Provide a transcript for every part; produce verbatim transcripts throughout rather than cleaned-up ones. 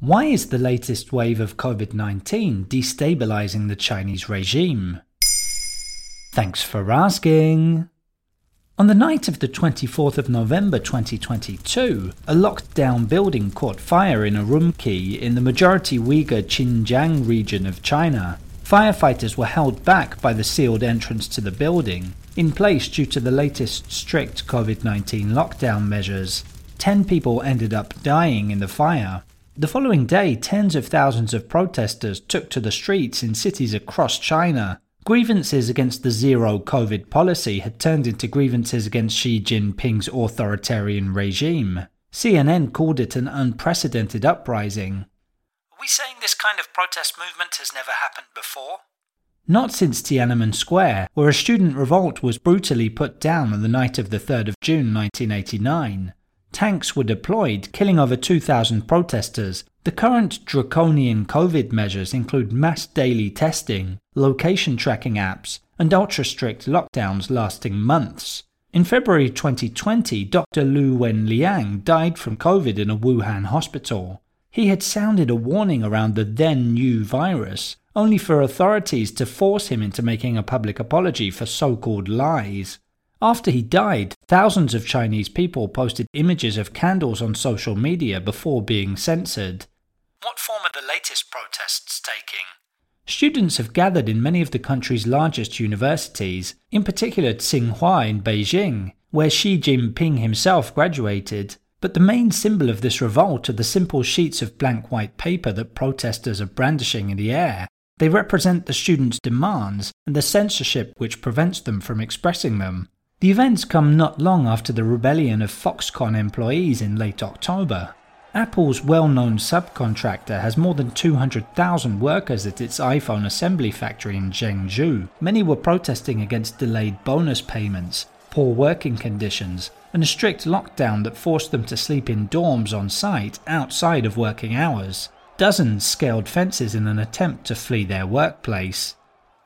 Why is the latest wave of COVID nineteen destabilizing the Chinese regime? Thanks for asking! On the night of the twenty-fourth of November twenty twenty-two, a locked-down building caught fire in Urumqi in the majority Uyghur Xinjiang region of China. Firefighters were held back by the sealed entrance to the building, in place due to the latest strict COVID nineteen lockdown measures. Ten people ended up dying in the fire. The following day, tens of thousands of protesters took to the streets in cities across China. Grievances against the zero-COVID policy had turned into grievances against Xi Jinping's authoritarian regime. C N N called it an unprecedented uprising. Are we saying this kind of protest movement has never happened before? Not since Tiananmen Square, where a student revolt was brutally put down on the night of the third of June nineteen eighty-nine. Tanks were deployed, killing over two thousand protesters. The current draconian COVID measures include mass daily testing, location tracking apps, and ultra-strict lockdowns lasting months. In February twenty twenty, Doctor Li Wenliang died from COVID in a Wuhan hospital. He had sounded a warning around the then-new virus, only for authorities to force him into making a public apology for so-called lies. After he died, thousands of Chinese people posted images of candles on social media before being censored. What form are the latest protests taking? Students have gathered in many of the country's largest universities, in particular Tsinghua in Beijing, where Xi Jinping himself graduated. But the main symbol of this revolt are the simple sheets of blank white paper that protesters are brandishing in the air. They represent the students' demands and the censorship which prevents them from expressing them. The events come not long after the rebellion of Foxconn employees in late October. Apple's well-known subcontractor has more than two hundred thousand workers at its iPhone assembly factory in Zhengzhou. Many were protesting against delayed bonus payments, poor working conditions, and a strict lockdown that forced them to sleep in dorms on site outside of working hours. Dozens scaled fences in an attempt to flee their workplace.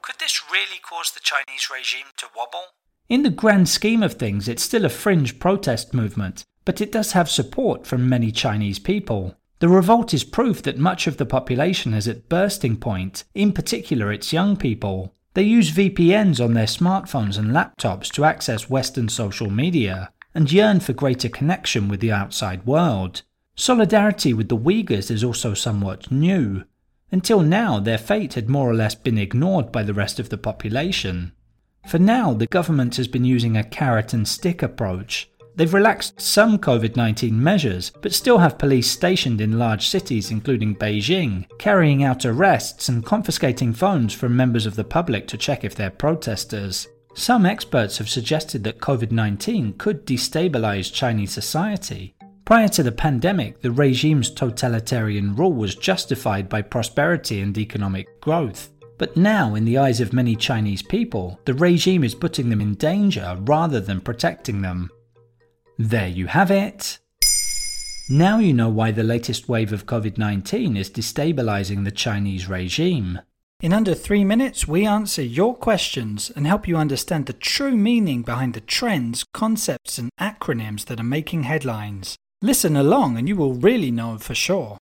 Could this really cause the Chinese regime to wobble? In the grand scheme of things, it's still a fringe protest movement, but it does have support from many Chinese people. The revolt is proof that much of the population is at bursting point, in particular its young people. They use V P Ns on their smartphones and laptops to access Western social media, and yearn for greater connection with the outside world. Solidarity with the Uyghurs is also somewhat new. Until now, their fate had more or less been ignored by the rest of the population. For now, the government has been using a carrot-and-stick approach. They've relaxed some COVID nineteen measures, but still have police stationed in large cities including Beijing, carrying out arrests and confiscating phones from members of the public to check if they're protesters. Some experts have suggested that COVID nineteen could destabilize Chinese society. Prior to the pandemic, the regime's totalitarian rule was justified by prosperity and economic growth. But now, in the eyes of many Chinese people, the regime is putting them in danger rather than protecting them. There you have it! Now you know why the latest wave of COVID nineteen is destabilizing the Chinese regime. In under three minutes, we answer your questions and help you understand the true meaning behind the trends, concepts and acronyms that are making headlines. Listen along and you will really know for sure.